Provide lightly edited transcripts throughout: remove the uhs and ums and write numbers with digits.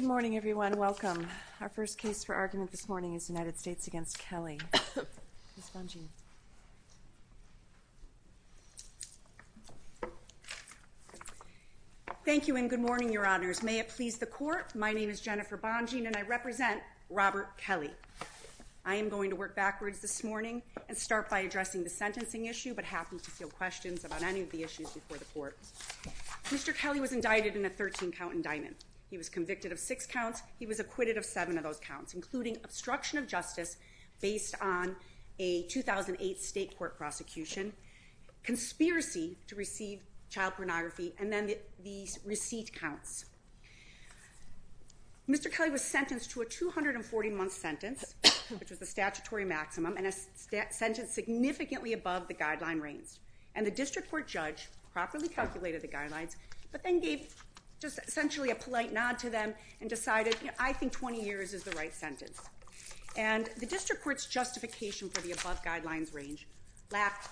Good morning, everyone. Welcome. Our first case for argument this morning is United States v. Kelly. Ms. Bonjean. Thank you, and good morning, Your Honors. May it please the Court, my name is Jennifer Bonjean, and I represent Robert Kelly. I am going to work backwards this morning and start by addressing the sentencing issue, but happy to field questions about any of the issues before the Court. Mr. Kelly was indicted in a 13-count indictment. He was convicted of 6 counts. He was acquitted of 7 of those counts, including obstruction of justice based on a 2008 state court prosecution, conspiracy to receive child pornography, and then the receipt counts. Mr. Kelly was sentenced to a 240-month sentence, which was the statutory maximum, and a sentence significantly above the guideline range. And the district court judge properly calculated the guidelines, but then gave just essentially a polite nod to them and decided, I think 20 years is the right sentence. And the district court's justification for the above guidelines range lacked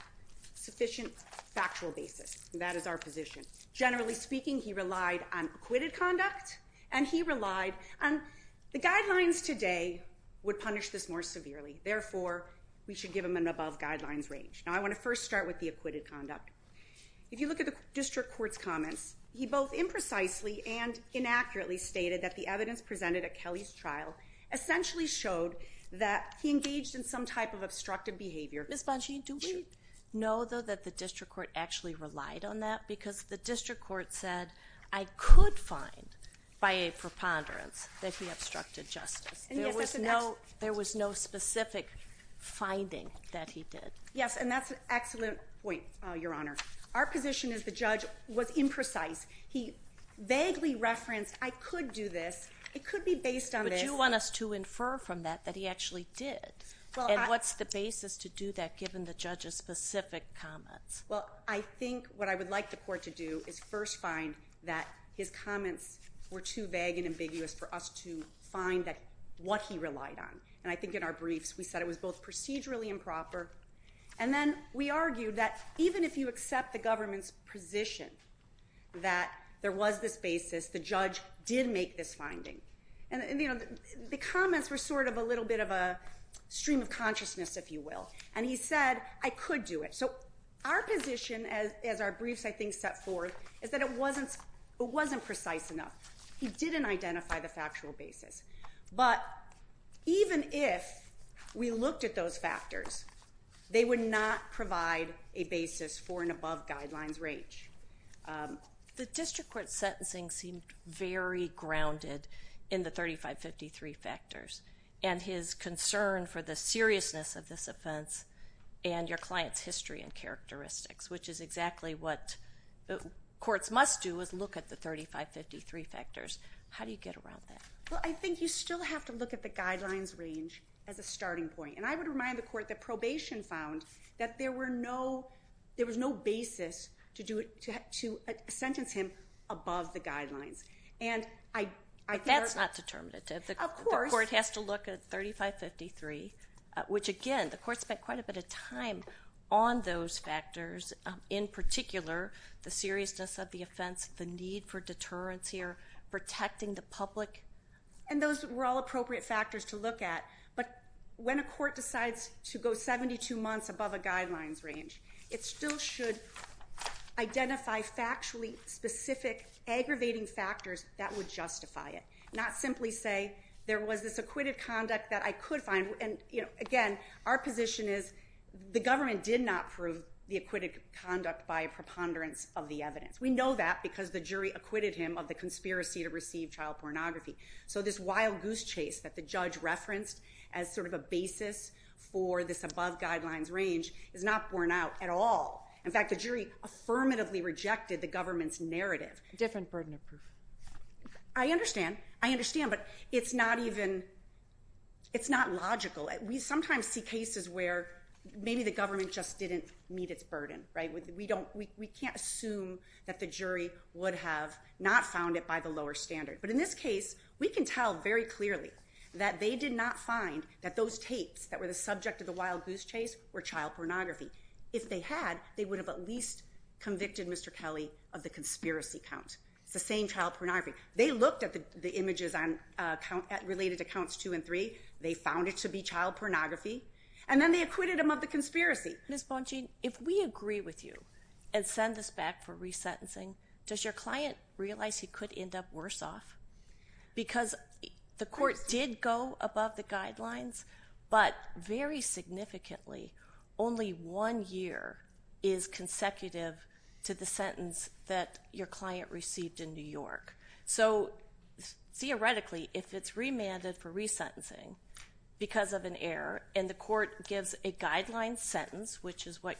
sufficient factual basis. That is our position. Generally speaking, he relied on acquitted conduct, and he relied on the guidelines today would punish this more severely. Therefore, we should give him an above guidelines range. Now, I want to first start with the acquitted conduct. If you look at the district court's comments, he both imprecisely and inaccurately stated that the evidence presented at Kelly's trial essentially showed that he engaged in some type of obstructive behavior. Ms. Bonjean, do we know, though, that the district court actually relied on that? Because the district court said, I could find by a preponderance that he obstructed justice. There was no specific finding that he did. Yes, and that's an excellent point, Your Honor. Our position is the judge was imprecise. He vaguely referenced, I could do this. It could be based on this. But you want us to infer from that that he actually did. Well, and what's the basis to do that given the judge's specific comments? Well, I think what I would like the court to do is first find that his comments were too vague and ambiguous for us to find that what he relied on. And I think in our briefs we said it was both procedurally improper, and then we argued that even if you accept the government's position that there was this basis, the judge did make this finding. And you know, the comments were sort of a little bit of a stream of consciousness, if you will. And he said, I could do it. So our position, as our briefs, I think, set forth, is that it wasn't precise enough. He didn't identify the factual basis. But even if we looked at those factors, they would not provide a basis for an above guidelines range. The district court sentencing seemed very grounded in the 3553 factors and his concern for the seriousness of this offense and your client's history and characteristics, which is exactly what courts must do, is look at the 3553 factors. How do you get around that? Well, I think you still have to look at the guidelines range as a starting point. And I would remind the court that probation found that there was no basis to sentence him above the guidelines. And I think that's not determinative. Of course. The court has to look at 3553, which again, the court spent quite a bit of time on those factors, in particular the seriousness of the offense, the need for deterrence here, protecting the public. And those were all appropriate factors to look at. But when a court decides to go 72 months above a guidelines range, it still should identify factually specific aggravating factors that would justify it, not simply say there was this acquitted conduct that I could find. And you know, again, our position is the government did not prove the acquitted conduct by a preponderance of the evidence. We know that because the jury acquitted him of the conspiracy to receive child pornography. So this wild goose chase that the judge referenced as sort of a basis for this above guidelines range is not borne out at all. In fact, the jury affirmatively rejected the government's narrative. Different burden of proof. I understand, but it's not logical. We sometimes see cases where maybe the government just didn't meet its burden, right? We can't assume that the jury would have not found it by the lower standard. But in this case, we can tell very clearly that they did not find that those tapes that were the subject of the wild goose chase were child pornography. If they had, they would have at least convicted Mr. Kelly of the conspiracy count. It's the same child pornography. They looked at the images on related to counts 2 and 3. They found it to be child pornography. And then they acquitted him of the conspiracy. Ms. Bonjean, if we agree with you and send this back for resentencing, does your client realize he could end up worse off? Because the court did go above the guidelines, but very significantly, only 1 year is consecutive to the sentence that your client received in New York. So theoretically, if it's remanded for resentencing because of an error and the court gives a guideline sentence, which is what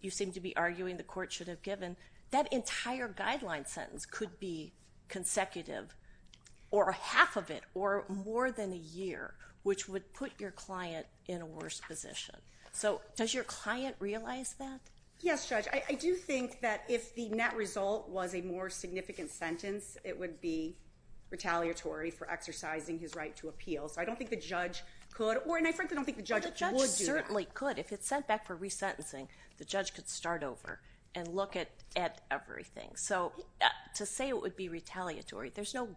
you seem to be arguing the court should have given, that entire guideline sentence could be consecutive or half of it or more than a year, which would put your client in a worse position. So does your client realize that? Yes, Judge. I do think that if the net result was a more significant sentence, it would be retaliatory for exercising his right to appeal. So I don't think the judge could, and I frankly don't think the judge would do that. Well, the judge certainly could. If it's sent back for resentencing, the judge could start over and look at everything. So to say it would be retaliatory, there's no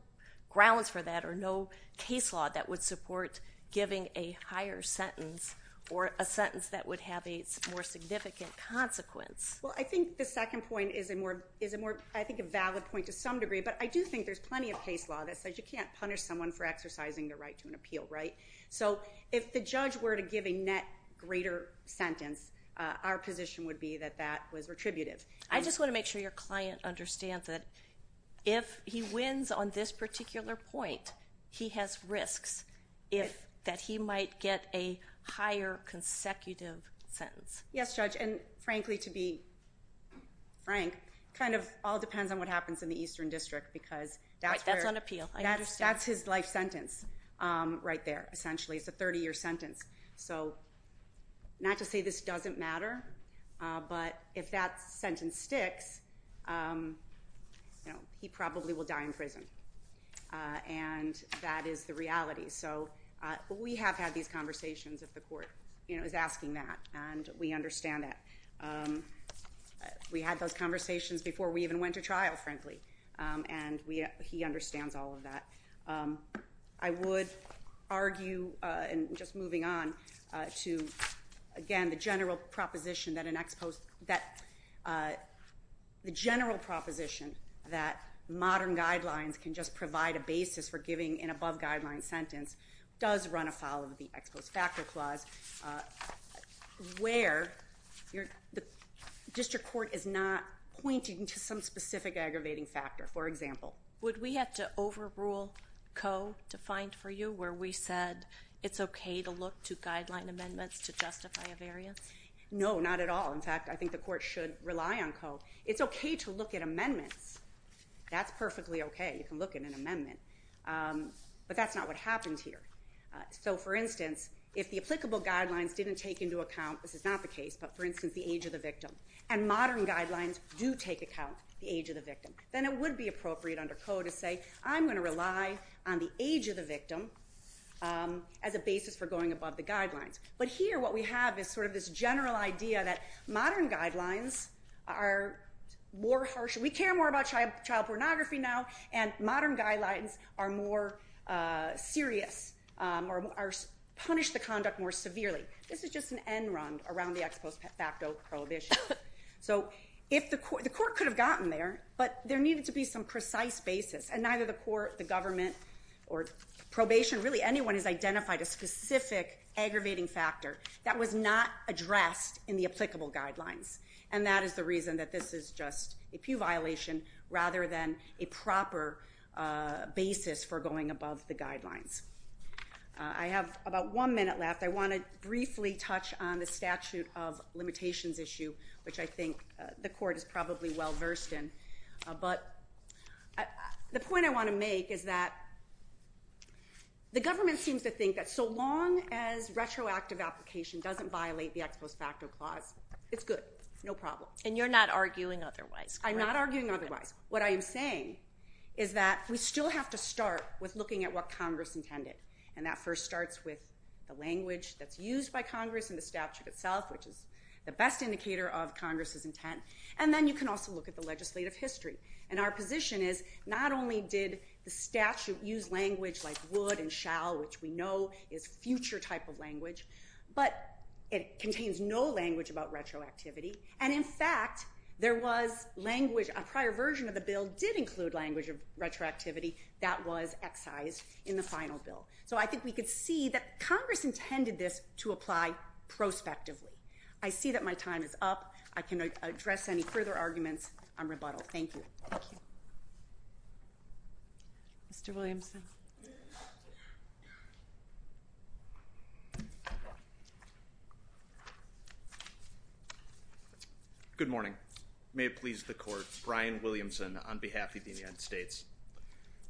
grounds for that or no case law that would support giving a higher sentence or a sentence that would have a more significant consequence. Well, I think the second point is a valid point to some degree, but I do think there's plenty of case law that says you can't punish someone for exercising their right to an appeal, right? So if the judge were to give a net greater sentence, our position would be that that was retributive. I just want to make sure your client understands that if he wins on this particular point, he has risks that he might get a higher consecutive sentence. Yes, Judge, and frankly, to be frank, kind of all depends on what happens in the Eastern District because that's on appeal. That's his life sentence right there, essentially. It's a 30-year sentence. So not to say this doesn't matter, but if that sentence sticks, he probably will die in prison, and that is the reality. So we have had these conversations if the court, is asking that, and we understand that. We had those conversations before we even went to trial, frankly, and he understands all of that. I would argue, and just moving on to, again, the general proposition that modern guidelines can just provide a basis for giving an above-guideline sentence does run afoul of the ex post facto clause, where the district court is not pointing to some specific aggravating factor, for example. Would we have to overrule Coe to find for you where we said it's okay to look to guideline amendments to justify a variance? No, not at all. In fact, I think the court should rely on Coe. It's okay to look at amendments. That's perfectly okay. You can look at an amendment. But that's not what happened here. So, for instance, if the applicable guidelines didn't take into account, this is not the case, but for instance, the age of the victim, and modern guidelines do take account the age of the victim, then it would be appropriate under Coe to say, I'm going to rely on the age of the victim as a basis for going above the guidelines. But here what we have is sort of this general idea that modern guidelines are more harsh. We care more about child pornography now, and modern guidelines are more serious or punish the conduct more severely. This is just an end run around the ex post facto prohibition. So if the court could have gotten there, but there needed to be some precise basis, and neither the court, the government, or probation, really anyone has identified a specific aggravating factor that was not addressed in the applicable guidelines. And that is the reason that this is just a Pew violation rather than a proper basis for going above the guidelines. I have about 1 minute left. I want to briefly touch on the statute of limitations issue, which I think the court is probably well versed in. But the point I want to make is that the government seems to think that so long as retroactive application doesn't violate the ex post facto clause, it's good, no problem. And you're not arguing otherwise, correct? I'm not arguing otherwise. What I am saying is that we still have to start with looking at what Congress intended. And that first starts with the language that's used by Congress in the statute itself, which is the best indicator of Congress's intent. And then you can also look at the legislative history. And our position is not only did the statute use language like would and shall, which we know is future type of language, but it contains no language about retroactivity. And in fact, there was language, a prior version of the bill did include language of retroactivity that was excised in the final bill. So I think we could see that Congress intended this to apply prospectively. I see that my time is up. I can address any further arguments on rebuttal. Thank you. Thank you. Mr. Williamson. Good morning. May it please the court, Brian Williamson on behalf of the United States.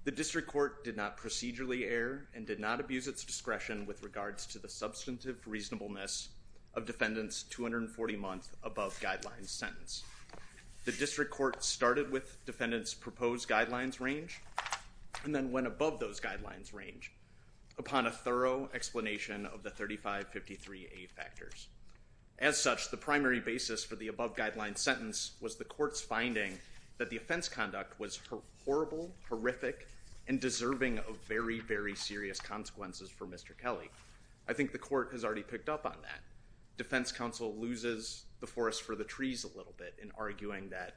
The district court did not procedurally err and did not abuse its discretion with regards to the substantive reasonableness of defendant's 240-month above guidelines sentence. The district court started with defendant's proposed guidelines range and then went above those guidelines range upon a thorough explanation of the 3553A factors. As such, the primary basis for the above guidelines sentence was the court's finding that the offense conduct was horrible, horrific, and deserving of very, very serious consequences for Mr. Kelly. I think the court has already picked up on that. Defense counsel loses the forest for the trees a little bit in arguing that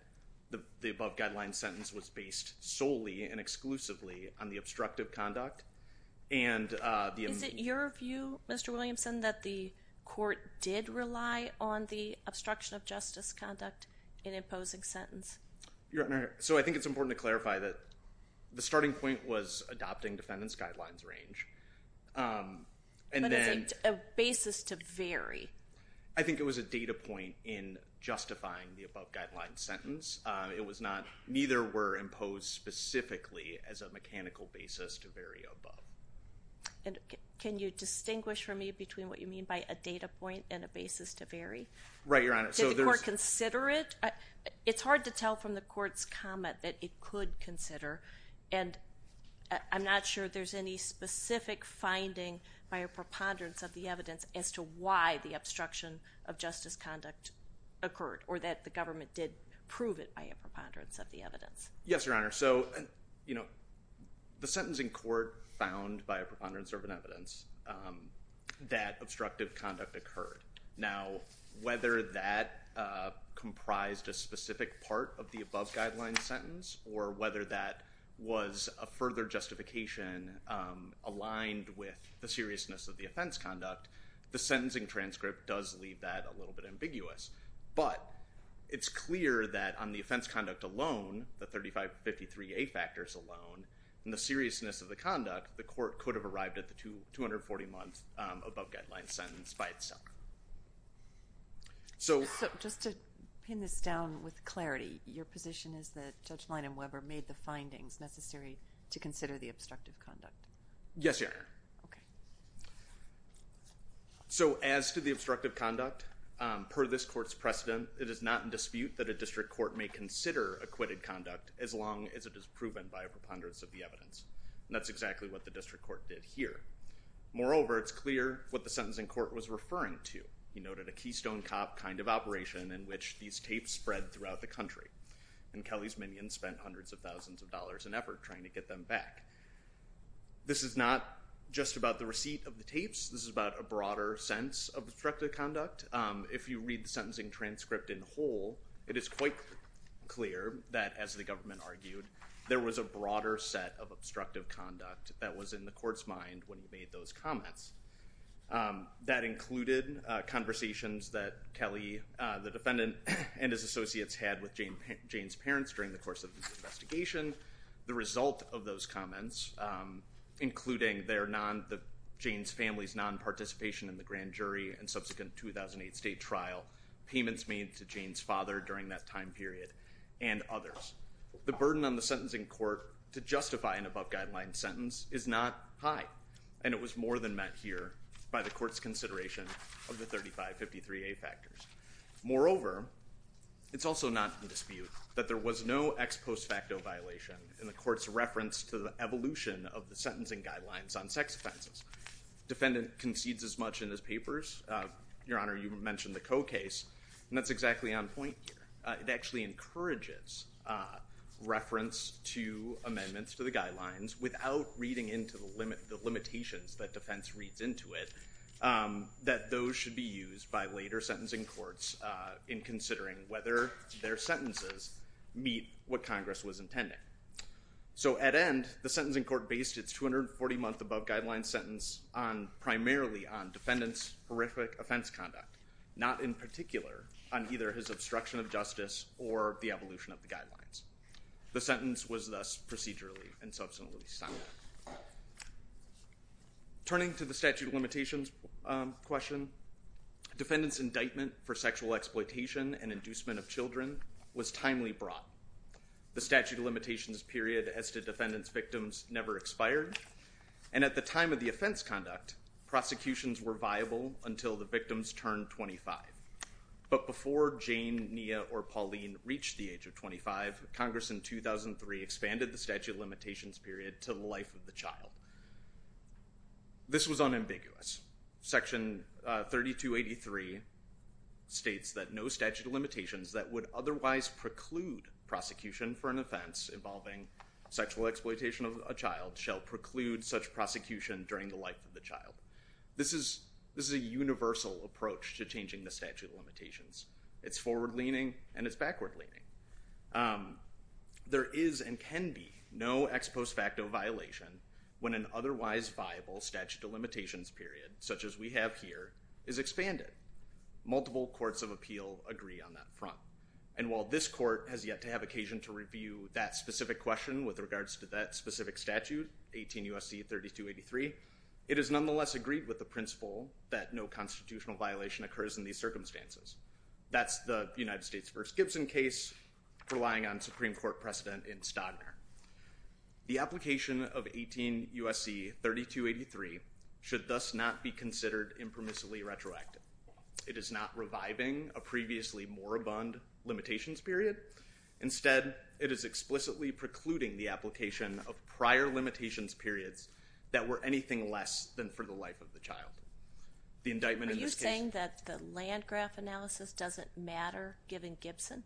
the above guidelines sentence was based solely and exclusively on the obstructive conduct. Is it your view, Mr. Williamson, that the court did rely on the obstruction of justice conduct in imposing sentence? Your Honor, so I think it's important to clarify that the starting point was adopting defendant's guidelines range. But as a basis to vary. I think it was a data point in justifying the above guidelines sentence. It was not, neither were imposed specifically as a mechanical basis to vary above. And can you distinguish for me between what you mean by a data point and a basis to vary? Right, Your Honor. Did the court consider it? It's hard to tell from the court's comment that it could consider, and I'm not sure there's any specific finding by a preponderance of the evidence as to why the obstruction of justice conduct occurred, or that the government did prove it by a preponderance of the evidence. Yes, Your Honor. So, the sentencing court found by a preponderance of evidence that obstructive conduct occurred. Now, whether that comprised a specific part of the above guideline sentence or whether that was a further justification aligned with the seriousness of the offense conduct, the sentencing transcript does leave that a little bit ambiguous. But it's clear that on the offense conduct alone, the 3553A factors alone, and the seriousness of the conduct, the court could have arrived at the 240-month above guideline sentence by itself. So just to pin this down with clarity, your position is that Judge Lynham-Weber made the findings necessary to consider the obstructive conduct? Yes, Your Honor. Okay. So as to the obstructive conduct, per this court's precedent, it is not in dispute that a district court may consider acquitted conduct as long as it is proven by a preponderance of the evidence. And that's exactly what the district court did here. Moreover, it's clear what the sentencing court was referring to. He noted a Keystone Cop kind of operation in which these tapes spread throughout the country, and Kelly's minions spent hundreds of thousands of dollars in effort trying to get them back. This is not just about the receipt of the tapes. This is about a broader sense of obstructive conduct. If you read the sentencing transcript in whole, it is quite clear that, as the government argued, there was a broader set of obstructive conduct that was in the court's mind when he made those comments. That included conversations that Kelly, the defendant, and his associates had with Jane's parents during the course of the investigation. The result of those comments, including Jane's family's non-participation in the grand jury and subsequent 2008 state trial, payments made to Jane's father during that time period, and others. The burden on the sentencing court to justify an above-guideline sentence is not high, and it was more than met here by the court's consideration of the 3553A factors. Moreover, it's also not in dispute that there was no ex post facto violation in the court's reference to the evolution of the sentencing guidelines on sex offenses. Defendant concedes as much in his papers. Your Honor, you mentioned the Coe case. And that's exactly on point here. It actually encourages reference to amendments to the guidelines without reading into the limitations that defense reads into it, that those should be used by later sentencing courts in considering whether their sentences meet what Congress was intending. So at end, the sentencing court based its 240-month above-guideline sentence primarily on defendant's horrific offense conduct, not in particular on either his obstruction of justice or the evolution of the guidelines. The sentence was thus procedurally and substantively sound. Turning to the statute of limitations question, defendant's indictment for sexual exploitation and inducement of children was timely brought. The statute of limitations period as to defendant's victims never expired, and at the time of the offense conduct, prosecutions were viable until the victims turned 25. But before Jane, Nia, or Pauline reached the age of 25, Congress in 2003 expanded the statute of limitations period to the life of the child. This was unambiguous. Section 3283 states that no statute of limitations that would otherwise preclude prosecution for an offense involving sexual exploitation of a child shall preclude such prosecution during the life of the child. This is a universal approach to changing the statute of limitations. It's forward-leaning and it's backward-leaning. There is and can be no ex post facto violation when an otherwise viable statute of limitations period, such as we have here, is expanded. Multiple courts of appeal agree on that front. And while this court has yet to have occasion to review that specific question with regards to that specific statute, 18 U.S.C. 3283, it is nonetheless agreed with the principle that no constitutional violation occurs in these circumstances. That's the United States v. Gibson case, relying on Supreme Court precedent in Stogner. The application of 18 U.S.C. 3283 should thus not be considered impermissibly retroactive. It is not reviving a previously moribund limitations period. Instead, it is explicitly precluding the application of prior limitations periods that were anything less than for the life of the child. The indictment in this case— Are you saying that the Landgraf analysis doesn't matter given Gibson?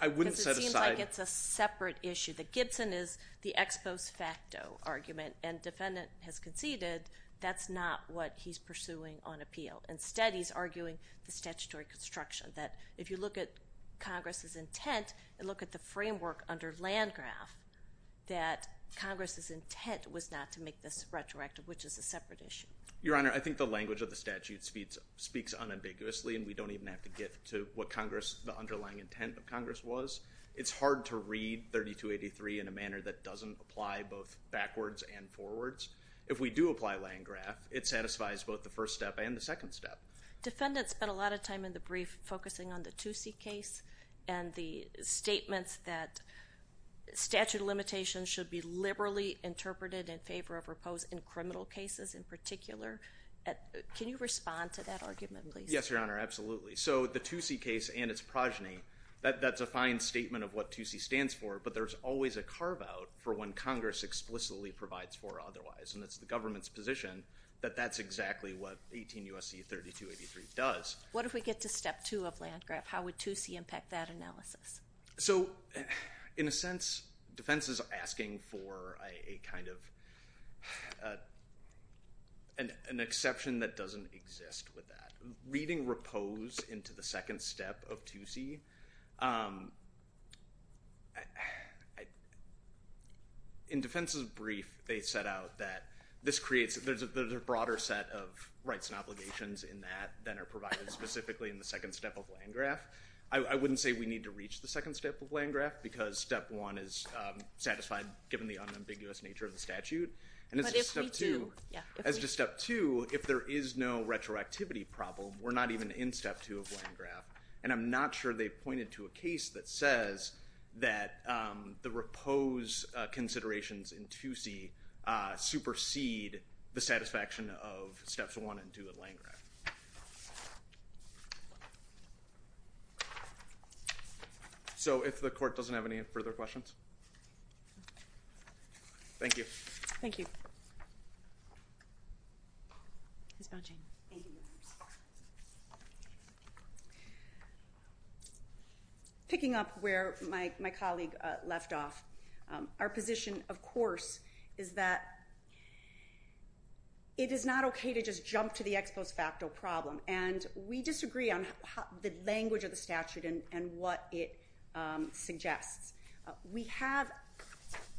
I wouldn't set aside— Because it seems like it's a separate issue. The Gibson is the ex post facto argument, and defendant has conceded that's not what he's pursuing on appeal. Instead, he's arguing the statutory construction, that if you look at Congress's intent and look at the framework under Landgraf, that Congress's intent was not to make this retroactive, which is a separate issue. Your Honor, I think the language of the statute speaks unambiguously, and we don't even have to get to what Congress, the underlying intent of Congress was. It's hard to read 3283 in a manner that doesn't apply both backwards and forwards. If we do apply Landgraf, it satisfies both the first step and the second step. Defendant spent a lot of time in the brief focusing on the Toussie case and the statements that statute of limitations should be liberally interpreted in favor of repose in criminal cases in particular. Can you respond to that argument, please? Yes, Your Honor, absolutely. So the Toussie case and its progeny, that's a fine statement of what Toussie stands for, but there's always a carve-out for when Congress explicitly provides for otherwise, and it's the government's position that that's exactly what 18 U.S.C. 3283 does. What if we get to step two of Landgraf? How would Toussie impact that analysis? So, in a sense, defense is asking for a kind of an exception that doesn't exist with that. Reading repose into the second step of Toussie, in defense's brief, they set out that this creates, there's a broader set of rights and obligations in that than are provided specifically in the second step of Landgraf. I wouldn't say we need to reach the second step of Landgraf because step one is satisfied given the unambiguous nature of the statute. And as to step two, if there is no retroactivity problem, we're not even in step two of Landgraf. And I'm not sure they pointed to a case that says that the repose considerations in Toussie supersede the satisfaction of steps one and two in Landgraf. So if the court doesn't have any further questions. Thank you. Thank you. Ms. Bonjean. Thank you. picking up where my colleague left off, our position, of course, is that it is not okay to just jump to the ex post facto problem. And we disagree on how the language of the statute and what it suggests. We have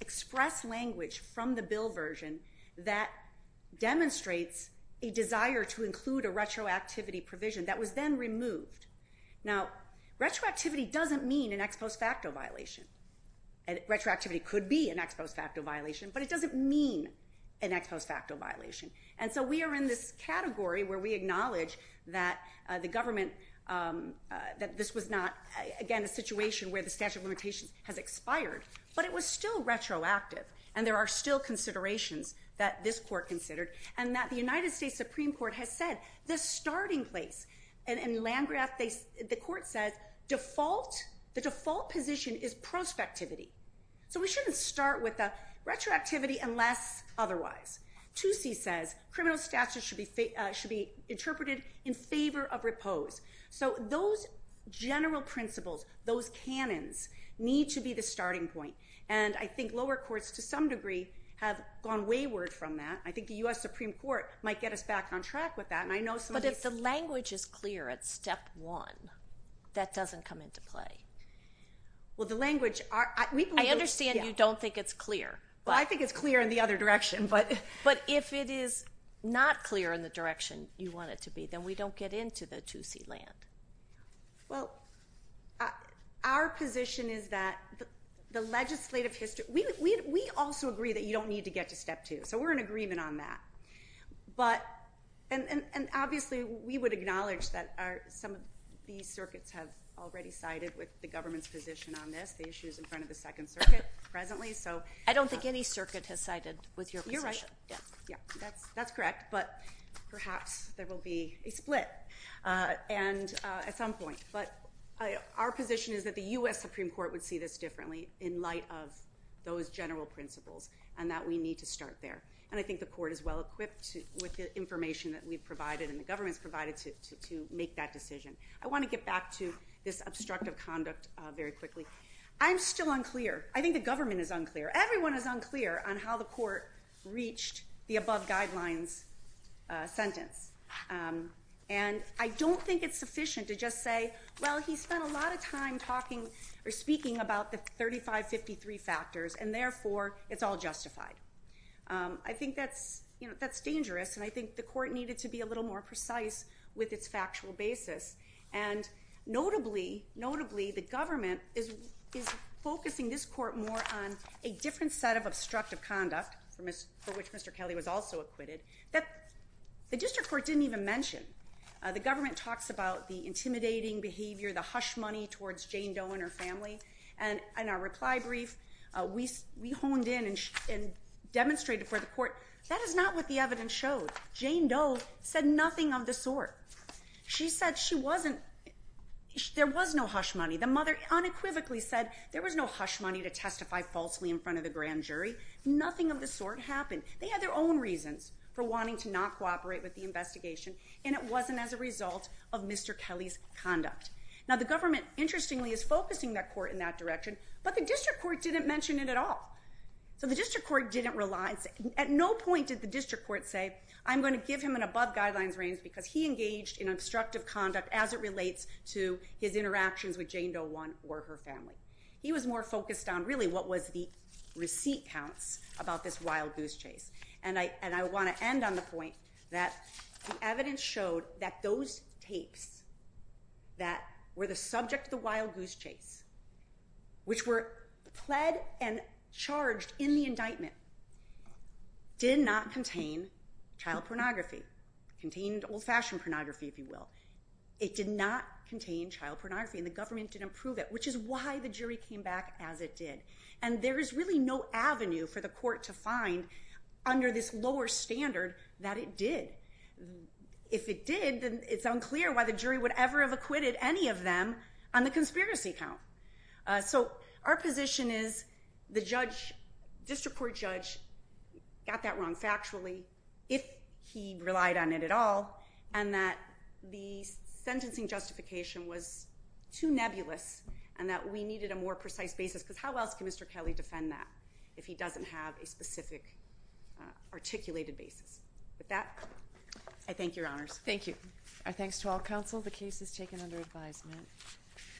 express language from the bill version that demonstrates a desire to include a retroactivity provision that was then removed. Now, retroactivity doesn't mean an ex post facto violation. And retroactivity could be an ex post facto violation, but it doesn't mean an ex post facto violation. And so we are in this category where we acknowledge that the government, that this was not, again, a situation where the statute of limitations has expired, but it was still retroactive. And there are still considerations that this court considered and that the United States Supreme Court has said the starting place. And in Landgraf, the court says the default position is prospectivity. So we shouldn't start with the retroactivity unless otherwise. Toussie says criminal statutes should be interpreted in favor of repose. So those general principles, those canons, need to be the starting point. And I think lower courts, to some degree, have gone wayward from that. I think the U.S. Supreme Court might get us back on track with that. And I know some. But if the language is clear at step one, that doesn't come into play. Well, the language, I understand you don't think it's clear. Well, I think it's clear in the other direction, but if it is not clear in the direction you want it to be, then we don't get into the Toussie land. Well, our position is that the legislative history. We also agree that you don't need to get to step two, so we're in agreement on that. But and obviously we would acknowledge that some of these circuits have already sided with the government's position on this. The issue is in front of the Second Circuit presently, so I don't think any circuit has sided with your position. You're right. Yeah, that's correct. But perhaps there will be a split, and at some point. But our position is that the U.S. Supreme Court would see this differently in light of those general principles, and that we need to start there. And I think the court is well equipped with the information that we've provided and the government's provided to make that decision. I want to get back to this obstructive conduct very quickly. I'm still unclear. I think the government is unclear. Everyone is unclear on how the court reached the above guidelines sentence. And I don't think it's sufficient to just say, well, he spent a lot of time talking or speaking about the 3553 factors, and therefore it's all justified. I think that's dangerous, and I think the court needed to be a little more precise with its factual basis. And Notably, the government is focusing this court more on a different set of obstructive conduct, for which Mr. Kelly was also acquitted, that the district court didn't even mention. The government talks about the intimidating behavior, the hush money towards Jane Doe and her family. And in our reply brief, we honed in and demonstrated for the court that is not what the evidence showed. Jane Doe said nothing of the sort. She said there was no hush money. The mother unequivocally said there was no hush money to testify falsely in front of the grand jury. Nothing of the sort happened. They had their own reasons for wanting to not cooperate with the investigation, and it wasn't as a result of Mr. Kelly's conduct. Now, the government, interestingly, is focusing that court in that direction, but the district court didn't mention it at all. So the district court didn't rely. At no point did the district court say, I'm going to give him an above guidelines range because he engaged in obstructive conduct as it relates to his interactions with Jane Doe 1 or her family. He was more focused on really what was the receipt counts about this wild goose chase. And I want to end on the point that the evidence showed that those tapes that were the subject of the wild goose chase, which were pled and charged in the indictment, did not contain child pornography, contained old-fashioned pornography, if you will. It did not contain child pornography, and the government didn't prove it, which is why the jury came back as it did. And there is really no avenue for the court to find under this lower standard that it did. If it did, then it's unclear why the jury would ever have acquitted any of them on the conspiracy count. So our position is the district court judge got that wrong factually, if he relied on it at all, and that the sentencing justification was too nebulous and that we needed a more precise basis, because how else can Mr. Kelly defend that if he doesn't have a specific articulated basis? With that, I thank Your Honors. Thank you. Our thanks to all counsel. The case is taken under advisement.